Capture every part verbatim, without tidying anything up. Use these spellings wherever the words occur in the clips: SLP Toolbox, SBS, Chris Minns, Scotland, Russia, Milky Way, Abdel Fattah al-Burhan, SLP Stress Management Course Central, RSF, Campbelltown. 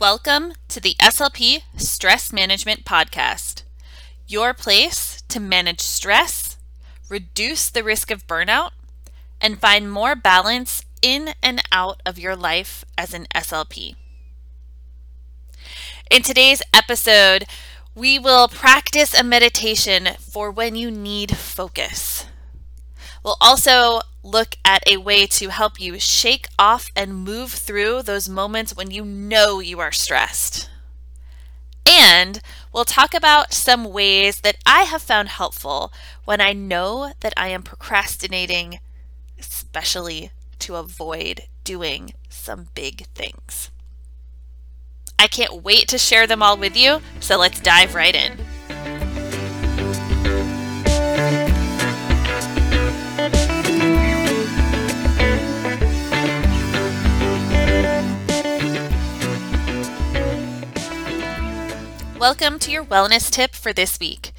Welcome to the S L P Stress Management Podcast, your place to manage stress, reduce the risk of burnout, and find more balance in and out of your life as an S L P. In today's episode, we will practice a meditation for when you need focus. We'll also look at a way to help you shake off and move through those moments when you know you are stressed. And we'll talk about some ways that I have found helpful when I know that I am procrastinating, especially to avoid doing some big things. I can't wait to share them all with you, so let's dive right in. Welcome to your wellness tip for this week.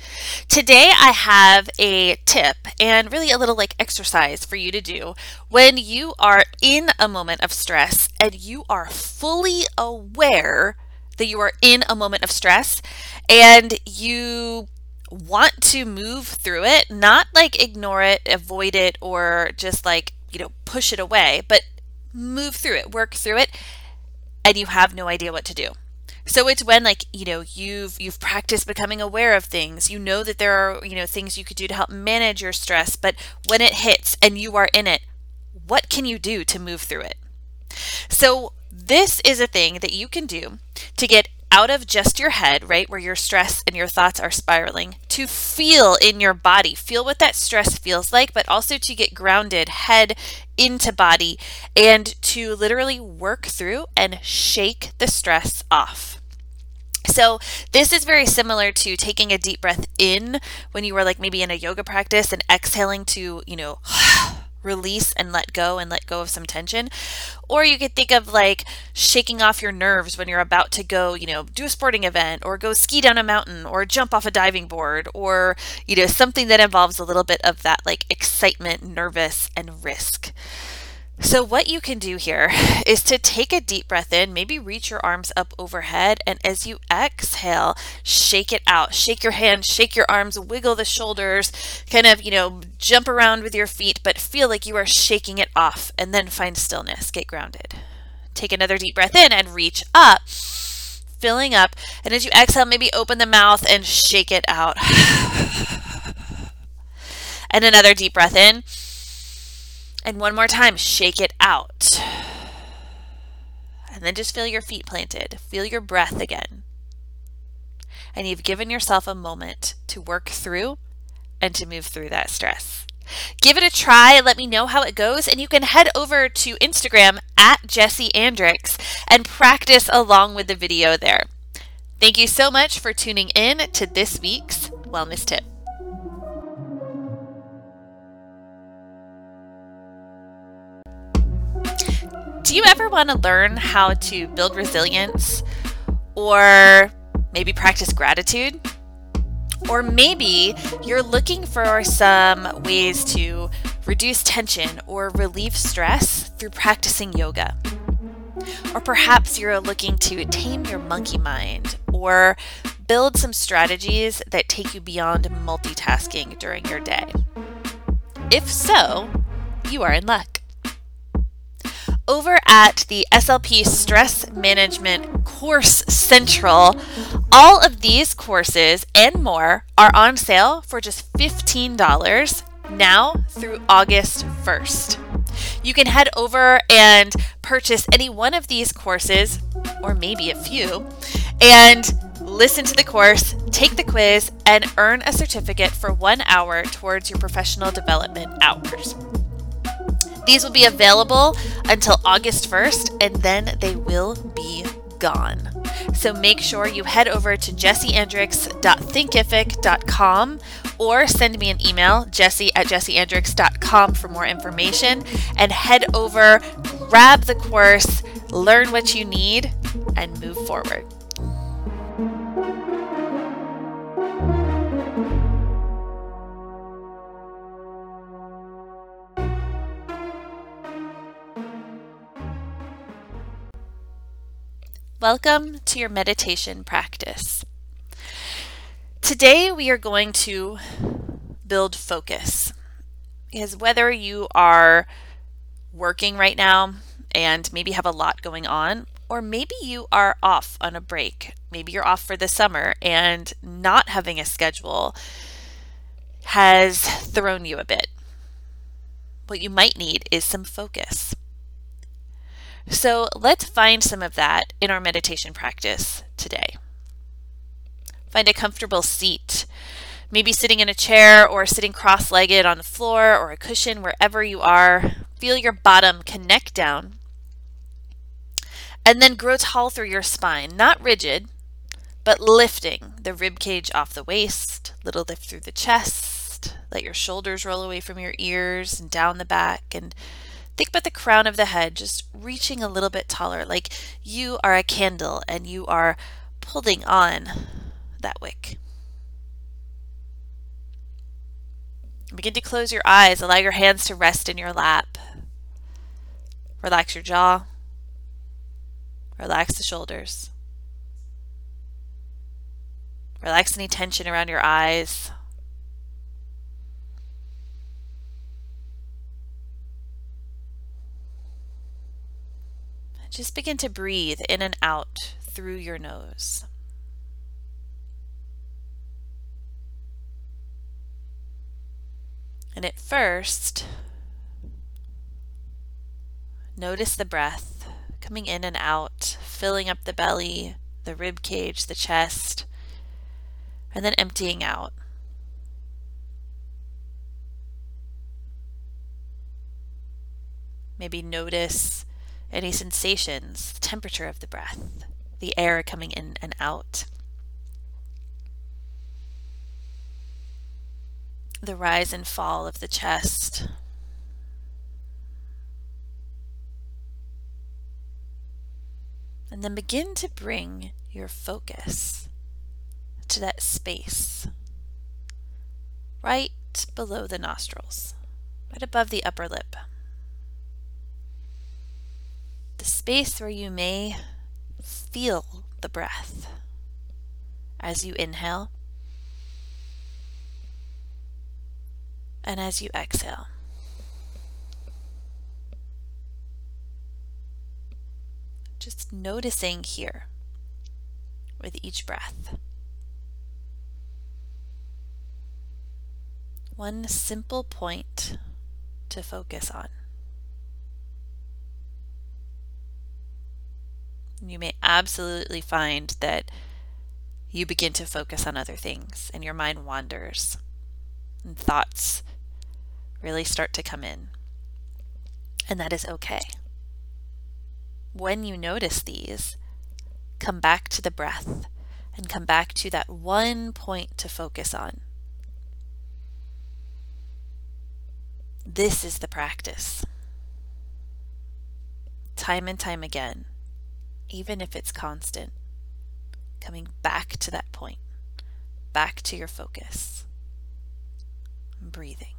Today I have a tip and really a little like exercise for you to do when you are in a moment of stress and you are fully aware that you are in a moment of stress and you want to move through it, not like ignore it, avoid it, or just like, you know, push it away, but move through it, work through it, and you have no idea what to do. So it's when, like, you know, you've you've practiced becoming aware of things. You know that there are, you know, things you could do to help manage your stress, but when it hits and you are in it, what can you do to move through it? So this is a thing that you can do to get out of just your head, right, where your stress and your thoughts are spiraling, to feel in your body, feel what that stress feels like, but also to get grounded head into body and to literally work through and shake the stress off. So this is very similar to taking a deep breath in when you were like maybe in a yoga practice and exhaling to, you know, release and let go and let go of some tension. Or you could think of like shaking off your nerves when you're about to go, you know, do a sporting event or go ski down a mountain or jump off a diving board or, you know, something that involves a little bit of that like excitement, nervous, and risk. So what you can do here is to take a deep breath in, maybe reach your arms up overhead, and as you exhale, shake it out. Shake your hands, shake your arms, wiggle the shoulders, kind of, you know, jump around with your feet, but feel like you are shaking it off, and then find stillness, get grounded. Take another deep breath in and reach up, filling up, and as you exhale, maybe open the mouth and shake it out. And another deep breath in. And one more time, shake it out. And then just feel your feet planted. Feel your breath again. And you've given yourself a moment to work through and to move through that stress. Give it a try. Let me know how it goes. And you can head over to Instagram at JessiAndricks and practice along with the video there. Thank you so much for tuning in to this week's Wellness Tip. Do you ever want to learn how to build resilience, or maybe practice gratitude? Or maybe you're looking for some ways to reduce tension or relieve stress through practicing yoga. Or perhaps you're looking to tame your monkey mind or build some strategies that take you beyond multitasking during your day. If so, you are in luck. Over at the S L P Stress Management Course Central, all of these courses and more are on sale for just fifteen dollars now through August first. You can head over and purchase any one of these courses, or maybe a few, and listen to the course, take the quiz, and earn a certificate for one hour towards your professional development hours. These will be available until August first, and then they will be gone. So make sure you head over to jessie andricks dot thinkific dot com or send me an email, jessie at jessie andricks dot com, for more information. And head over, grab the course, learn what you need, and move forward. Welcome to your meditation practice. Today we are going to build focus, because whether you are working right now and maybe have a lot going on, or maybe you are off on a break, maybe you're off for the summer and not having a schedule has thrown you a bit. What you might need is some focus. So let's find some of that in our meditation practice today. Find a comfortable seat, maybe sitting in a chair or sitting cross-legged on the floor or a cushion, wherever you are. Feel your bottom connect down and then grow tall through your spine, not rigid, but lifting the rib cage off the waist, little lift through the chest, let your shoulders roll away from your ears and down the back, and think about the crown of the head just reaching a little bit taller, like you are a candle and you are pulling on that wick. Begin to close your eyes, allow your hands to rest in your lap. Relax your jaw, relax the shoulders, relax any tension around your eyes. Just begin to breathe in and out through your nose. And at first, notice the breath coming in and out, filling up the belly, the rib cage, the chest, and then emptying out. Maybe notice any sensations, the temperature of the breath, the air coming in and out, the rise and fall of the chest. And then begin to bring your focus to that space right below the nostrils, right above the upper lip. The space where you may feel the breath as you inhale and as you exhale. Just noticing here with each breath. One simple point to focus on. You may absolutely find that you begin to focus on other things and your mind wanders and thoughts really start to come in. And that is okay. When you notice these, come back to the breath and come back to that one point to focus on. This is the practice. Time and time again. Even if it's constant, coming back to that point, back to your focus, breathing.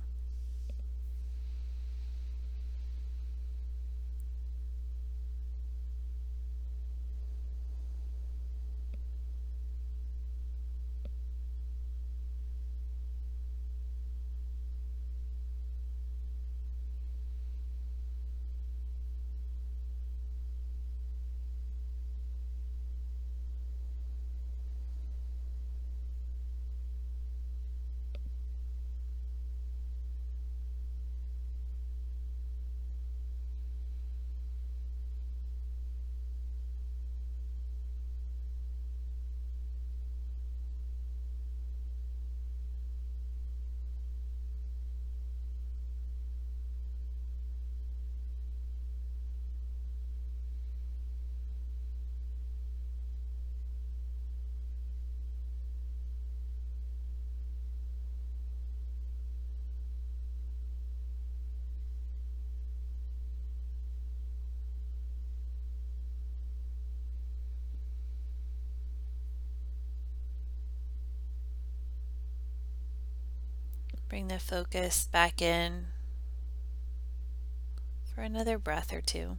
Bring the focus back in for another breath or two.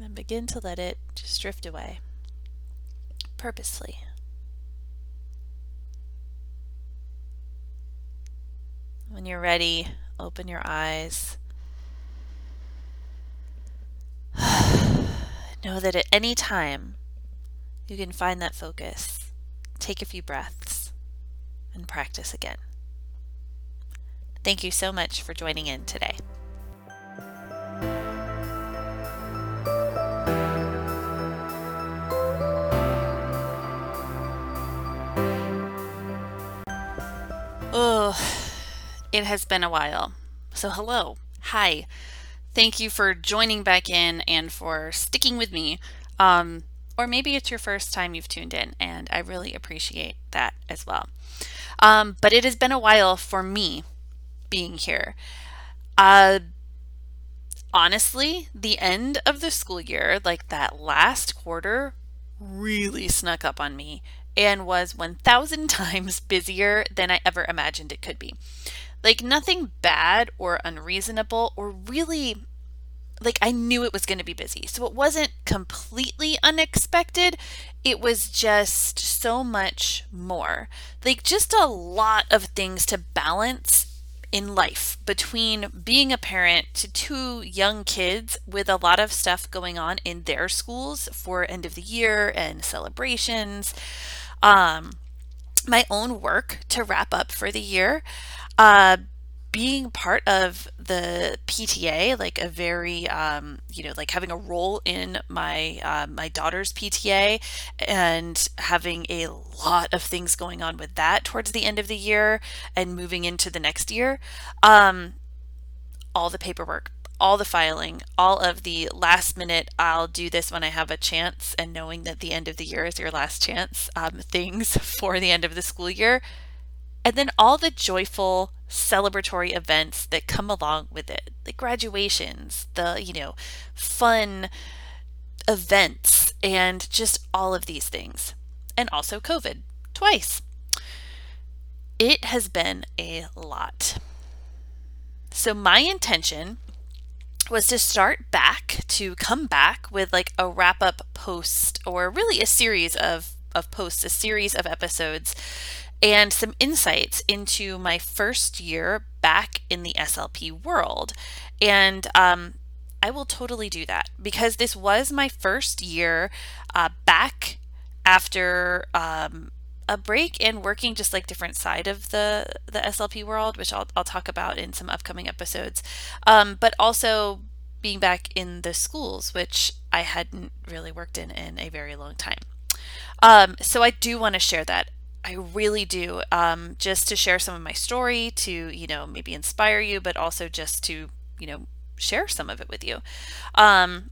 And then begin to let it just drift away purposely. When you're ready, open your eyes. Know that at any time you can find that focus, take a few breaths, and practice again. Thank you so much for joining in today. Oh. It has been a while. So hello. Hi. Thank you for joining back in and for sticking with me. Um, or maybe it's your first time you've tuned in, and I really appreciate that as well. Um, but it has been a while for me being here. Uh, honestly, the end of the school year, like that last quarter, really snuck up on me and was one thousand times busier than I ever imagined it could be. Like, nothing bad or unreasonable, or really, like, I knew it was going to be busy. So it wasn't completely unexpected. It was just so much more. Like, just a lot of things to balance in life between being a parent to two young kids with a lot of stuff going on in their schools for end of the year and celebrations, um, my own work to wrap up for the year. Uh, being part of the P T A, like a very, um, you know, like having a role in my uh, my daughter's P T A, and having a lot of things going on with that towards the end of the year and moving into the next year. Um, all the paperwork, all the filing, all of the last minute, I'll do this when I have a chance, and knowing that the end of the year is your last chance, um, things for the end of the school year. And then all the joyful celebratory events that come along with it, the graduations, the, you know, fun events, and just all of these things. And also COVID twice. It has been a lot. So my intention was to start back, to come back with like a wrap up post, or really a series of, of posts, a series of episodes, and some insights into my first year back in the S L P world. And um, I will totally do that, because this was my first year uh, back after um, a break and working just like different side of the, the S L P world, which I'll, I'll talk about in some upcoming episodes, um, but also being back in the schools, which I hadn't really worked in in a very long time. Um, so I do want to share that. I really do, um, just to share some of my story, to, you know, maybe inspire you, but also just to, you know, share some of it with you. Um,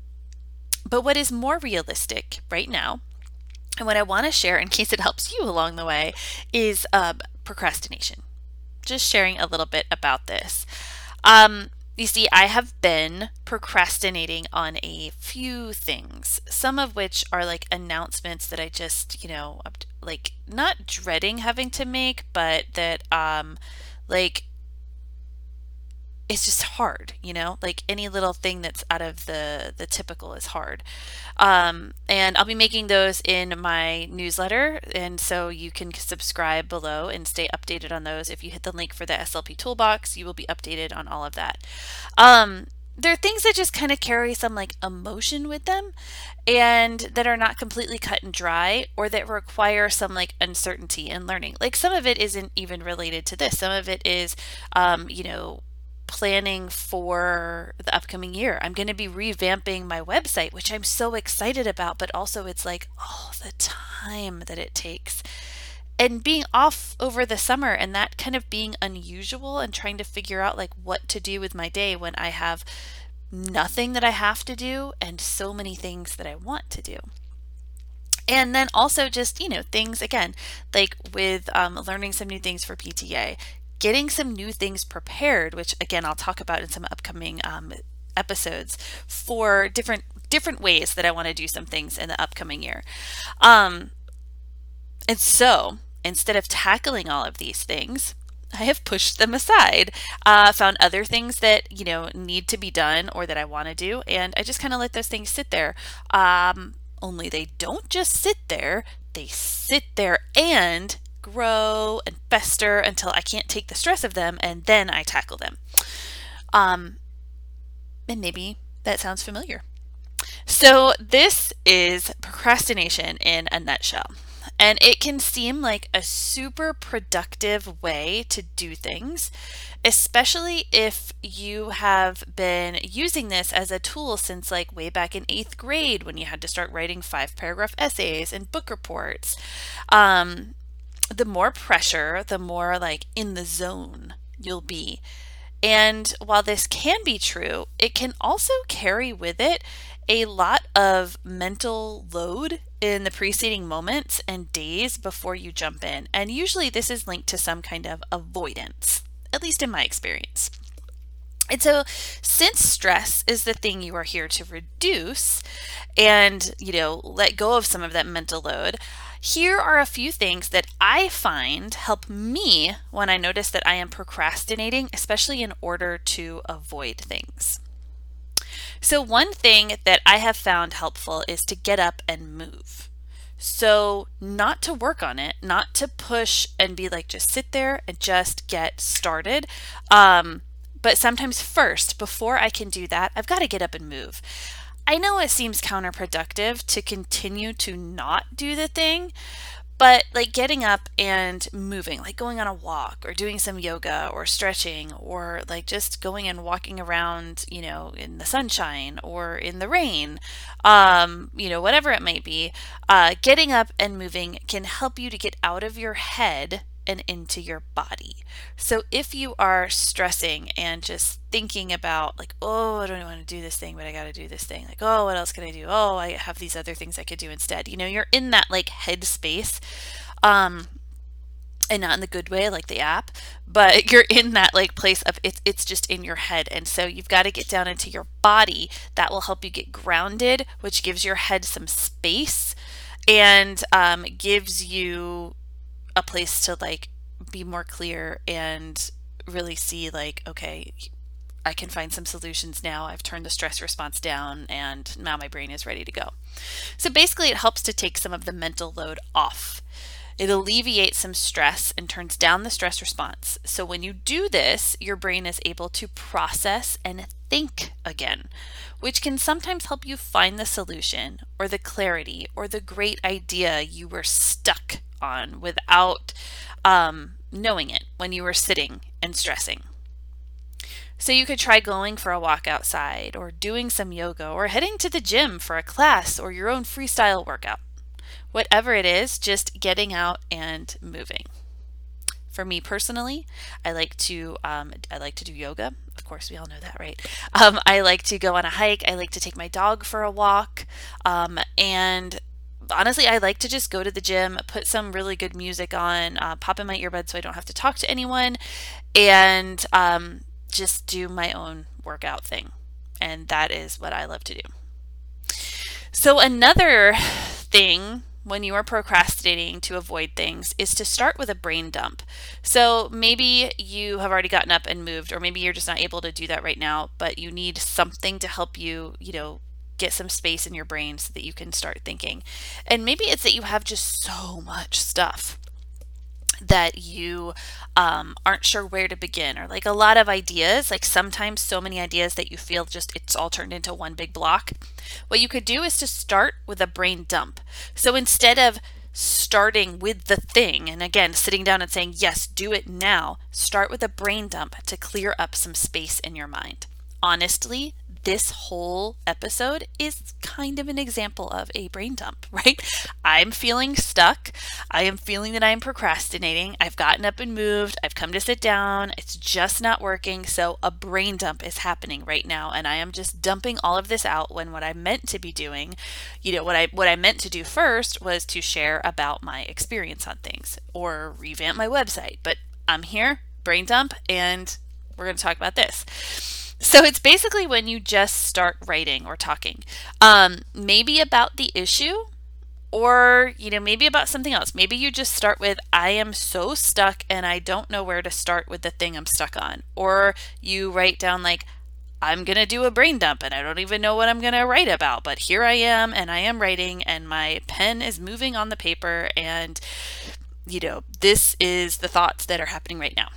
but what is more realistic right now, and what I want to share in case it helps you along the way, is uh, procrastination. Just sharing a little bit about this. Um, you see, I have been procrastinating on a few things, some of which are like announcements that I just, you know, like not dreading having to make, but that um like it's just hard, you know, like any little thing that's out of the the typical is hard. Um and I'll be making those in my newsletter, and so you can subscribe below and stay updated on those. If you hit the link for the S L P Toolbox, you will be updated on all of that. Um there are things that just kind of carry some like emotion with them, and that are not completely cut and dry, or that require some like uncertainty and learning. Like, some of it isn't even related to this. Some of it is, um, you know, planning for the upcoming year. I'm going to be revamping my website, which I'm so excited about, but also it's like all the time that it takes. And being off over the summer, and that kind of being unusual, and trying to figure out like what to do with my day when I have nothing that I have to do and so many things that I want to do. And then also just, you know, things again, like with um, learning some new things for P T A, getting some new things prepared, which again, I'll talk about in some upcoming um, episodes, for different, different ways that I want to do some things in the upcoming year. Um, and so, instead of tackling all of these things, I have pushed them aside, uh, found other things that, you know, need to be done or that I want to do. And I just kind of let those things sit there. Um, only they don't just sit there. They sit there and grow and fester until I can't take the stress of them. And then I tackle them. Um, and maybe that sounds familiar. So this is procrastination in a nutshell. And it can seem like a super productive way to do things, especially if you have been using this as a tool since like way back in eighth grade when you had to start writing five paragraph essays and book reports. Um, the more pressure, the more like in the zone you'll be. And while this can be true, it can also carry with it a lot of mental load in the preceding moments and days before you jump in. And usually this is linked to some kind of avoidance, at least in my experience. And so since stress is the thing you are here to reduce and, you know, let go of some of that mental load, here are a few things that I find help me when I notice that I am procrastinating, especially in order to avoid things. So one thing that I have found helpful is to get up and move. So not to work on it, not to push and be like, just sit there and just get started. Um, but sometimes first, before I can do that, I've got to get up and move. I know it seems counterproductive to continue to not do the thing, but like getting up and moving, like going on a walk or doing some yoga or stretching or like just going and walking around, you know, in the sunshine or in the rain, um, you know, whatever it might be, uh, getting up and moving can help you to get out of your head and into your body. So if you are stressing and just thinking about like, oh, I don't want to do this thing, but I got to do this thing. Like, oh, what else could I do? Oh, I have these other things I could do instead. You know, you're in that like head space, um, and not in the good way, like the app, but you're in that like place of it's, it's just in your head. And so you've got to get down into your body. That will help you get grounded, which gives your head some space and um, gives you a place to like be more clear and really see like, okay, I can find some solutions now. I've turned the stress response down and now my brain is ready to go. So basically it helps to take some of the mental load off. It alleviates some stress and turns down the stress response. So when you do this, your brain is able to process and think again, which can sometimes help you find the solution or the clarity or the great idea you were stuck on without um, knowing it when you were sitting and stressing. So you could try going for a walk outside or doing some yoga or heading to the gym for a class or your own freestyle workout. Whatever it is, just getting out and moving. For me personally, I like to um, I like to do yoga. Of course, we all know that, right? Um, I like to go on a hike. I like to take my dog for a walk, um, and honestly, I like to just go to the gym, put some really good music on, uh, pop in my earbuds so I don't have to talk to anyone, and um, just do my own workout thing. And that is what I love to do. So another thing when you are procrastinating to avoid things is to start with a brain dump. So maybe you have already gotten up and moved, or maybe you're just not able to do that right now, but you need something to help you, you know, get some space in your brain so that you can start thinking. And maybe it's that you have just so much stuff that you um, aren't sure where to begin, or like a lot of ideas, like sometimes so many ideas that you feel just it's all turned into one big block. What you could do is to start with a brain dump. So instead of starting with the thing, and again, sitting down and saying, yes, do it now, start with a brain dump to clear up some space in your mind. Honestly, this whole episode is kind of an example of a brain dump, right? I'm feeling stuck. I am feeling that I'm procrastinating. I've gotten up and moved. I've come to sit down. It's just not working. So a brain dump is happening right now. And I am just dumping all of this out when what I meant to be doing, you know, what I, what I meant to do first was to share about my experience on things or revamp my website. But I'm here, brain dump, and we're going to talk about this. So it's basically when you just start writing or talking, um, maybe about the issue or, you know, maybe about something else. Maybe you just start with, I am so stuck and I don't know where to start with the thing I'm stuck on. Or you write down like, I'm going to do a brain dump and I don't even know what I'm going to write about, but here I am and I am writing and my pen is moving on the paper and, you know, this is the thoughts that are happening right now.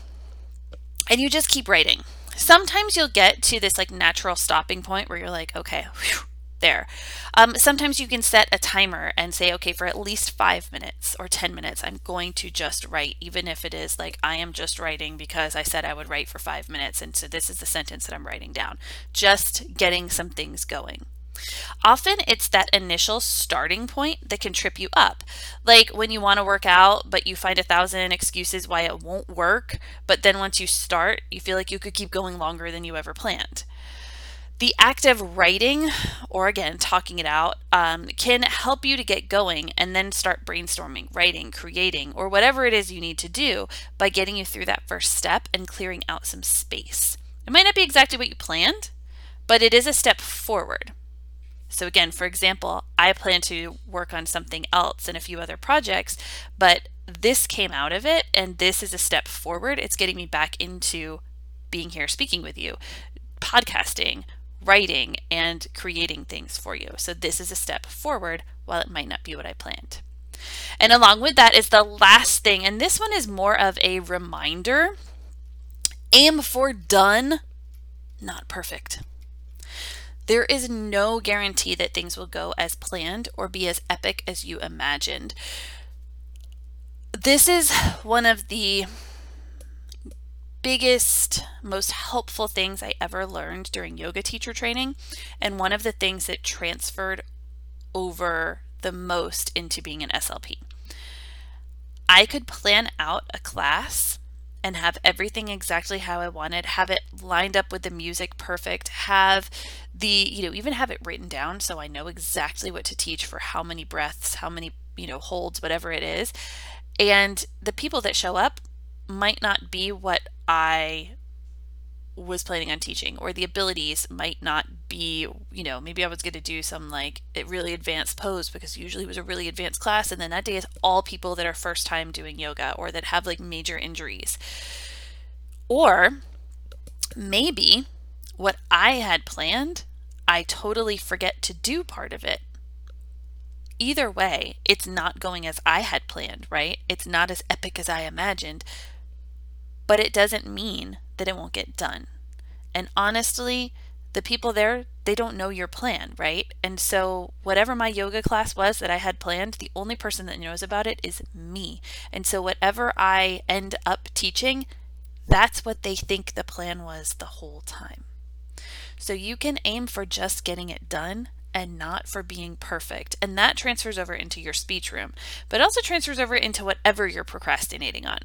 And you just keep writing. Sometimes you'll get to this like natural stopping point where you're like, okay, whew, there. Um, sometimes you can set a timer and say, okay, for at least five minutes or ten minutes, I'm going to just write, even if it is like, I am just writing because I said I would write for five minutes. And so this is the sentence that I'm writing down, just getting some things going. Often it's that initial starting point that can trip you up. Like when you want to work out, but you find a thousand excuses why it won't work. But then once you start, you feel like you could keep going longer than you ever planned. The act of writing, or again, talking it out, um, can help you to get going and then start brainstorming, writing, creating, or whatever it is you need to do by getting you through that first step and clearing out some space. It might not be exactly what you planned, but it is a step forward. So again, for example, I plan to work on something else and a few other projects, but this came out of it and this is a step forward. It's getting me back into being here speaking with you, podcasting, writing, and creating things for you. So this is a step forward, while it might not be what I planned. And along with that is the last thing, and this one is more of a reminder. Aim for done, not perfect. There is no guarantee that things will go as planned or be as epic as you imagined. This is one of the biggest, most helpful things I ever learned during yoga teacher training, and one of the things that transferred over the most into being an S L P. I could plan out a class and have everything exactly how I wanted, have it lined up with the music perfect, have the, you know, even have it written down so I know exactly what to teach for how many breaths, how many, you know, holds, whatever it is. And the people that show up might not be what I was planning on teaching, or the abilities might not be, you know, maybe I was going to do some like a really advanced pose because usually it was a really advanced class, and then that day is all people that are first time doing yoga or that have like major injuries. Or maybe what I had planned, I totally forget to do part of it. Either way, it's not going as I had planned, right? It's not as epic as I imagined, but it doesn't mean that it won't get done. And honestly, the people there, they don't know your plan, right? And so whatever my yoga class was that I had planned, the only person that knows about it is me. And so whatever I end up teaching, that's what they think the plan was the whole time. So you can aim for just getting it done and not for being perfect. And that transfers over into your speech room, but also transfers over into whatever you're procrastinating on.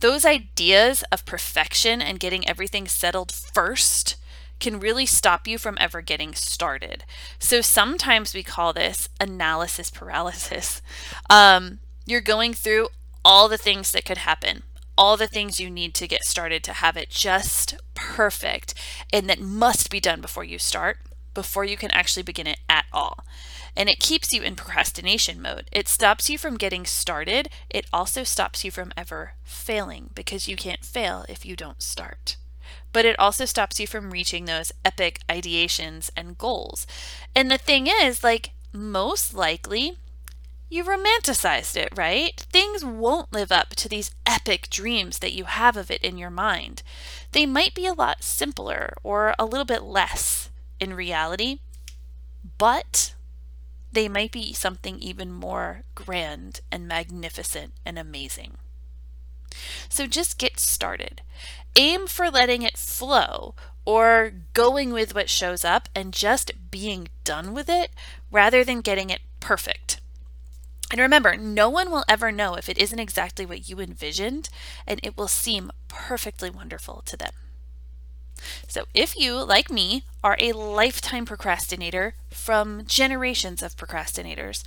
Those ideas of perfection and getting everything settled first can really stop you from ever getting started. So sometimes we call this analysis paralysis. Um, you're going through all the things that could happen, all the things you need to get started to have it just perfect and that must be done before you start, before you can actually begin it at all. And it keeps you in procrastination mode. It stops you from getting started. It also stops you from ever failing, because you can't fail if you don't start. But it also stops you from reaching those epic ideations and goals. And the thing is, like, most likely you romanticized it, right? Things won't live up to these epic dreams that you have of it in your mind. They might be a lot simpler or a little bit less in reality, but they might be something even more grand and magnificent and amazing. So just get started. Aim for letting it flow or going with what shows up and just being done with it rather than getting it perfect. And remember, no one will ever know if it isn't exactly what you envisioned, and it will seem perfectly wonderful to them. So if you, like me, are a lifetime procrastinator from generations of procrastinators,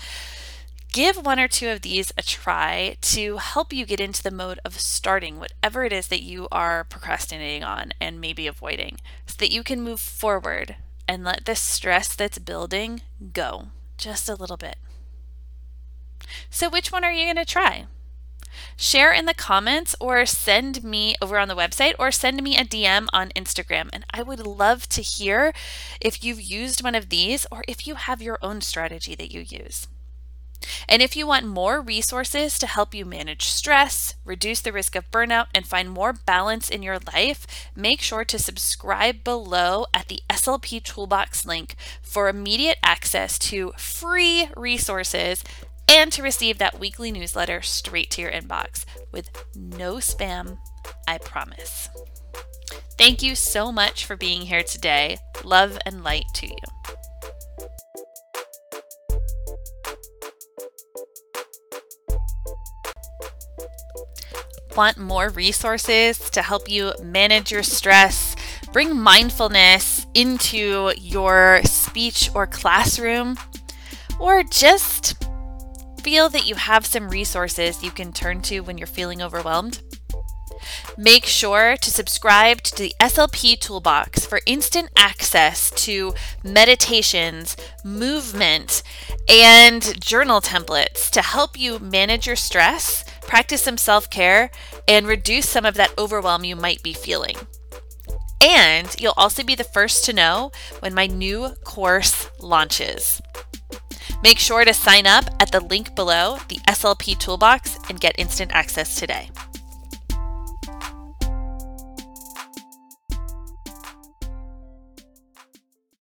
give one or two of these a try to help you get into the mode of starting whatever it is that you are procrastinating on and maybe avoiding, so that you can move forward and let the stress that's building go just a little bit. So which one are you going to try? Share in the comments or send me over on the website or send me a D M on Instagram. And I would love to hear if you've used one of these or if you have your own strategy that you use. And if you want more resources to help you manage stress, reduce the risk of burnout, and find more balance in your life, make sure to subscribe below at the S L P Toolbox link for immediate access to free resources and to receive that weekly newsletter straight to your inbox with no spam, I promise. Thank you so much for being here today. Love and light to you. Want more resources to help you manage your stress, bring mindfulness into your speech or classroom, or just feel that you have some resources you can turn to when you're feeling overwhelmed? Make sure to subscribe to the S L P Toolbox for instant access to meditations, movement, and journal templates to help you manage your stress, practice some self-care, and reduce some of that overwhelm you might be feeling. And you'll also be the first to know when my new course launches. Make sure to sign up at the link below, the S L P Toolbox, and get instant access today.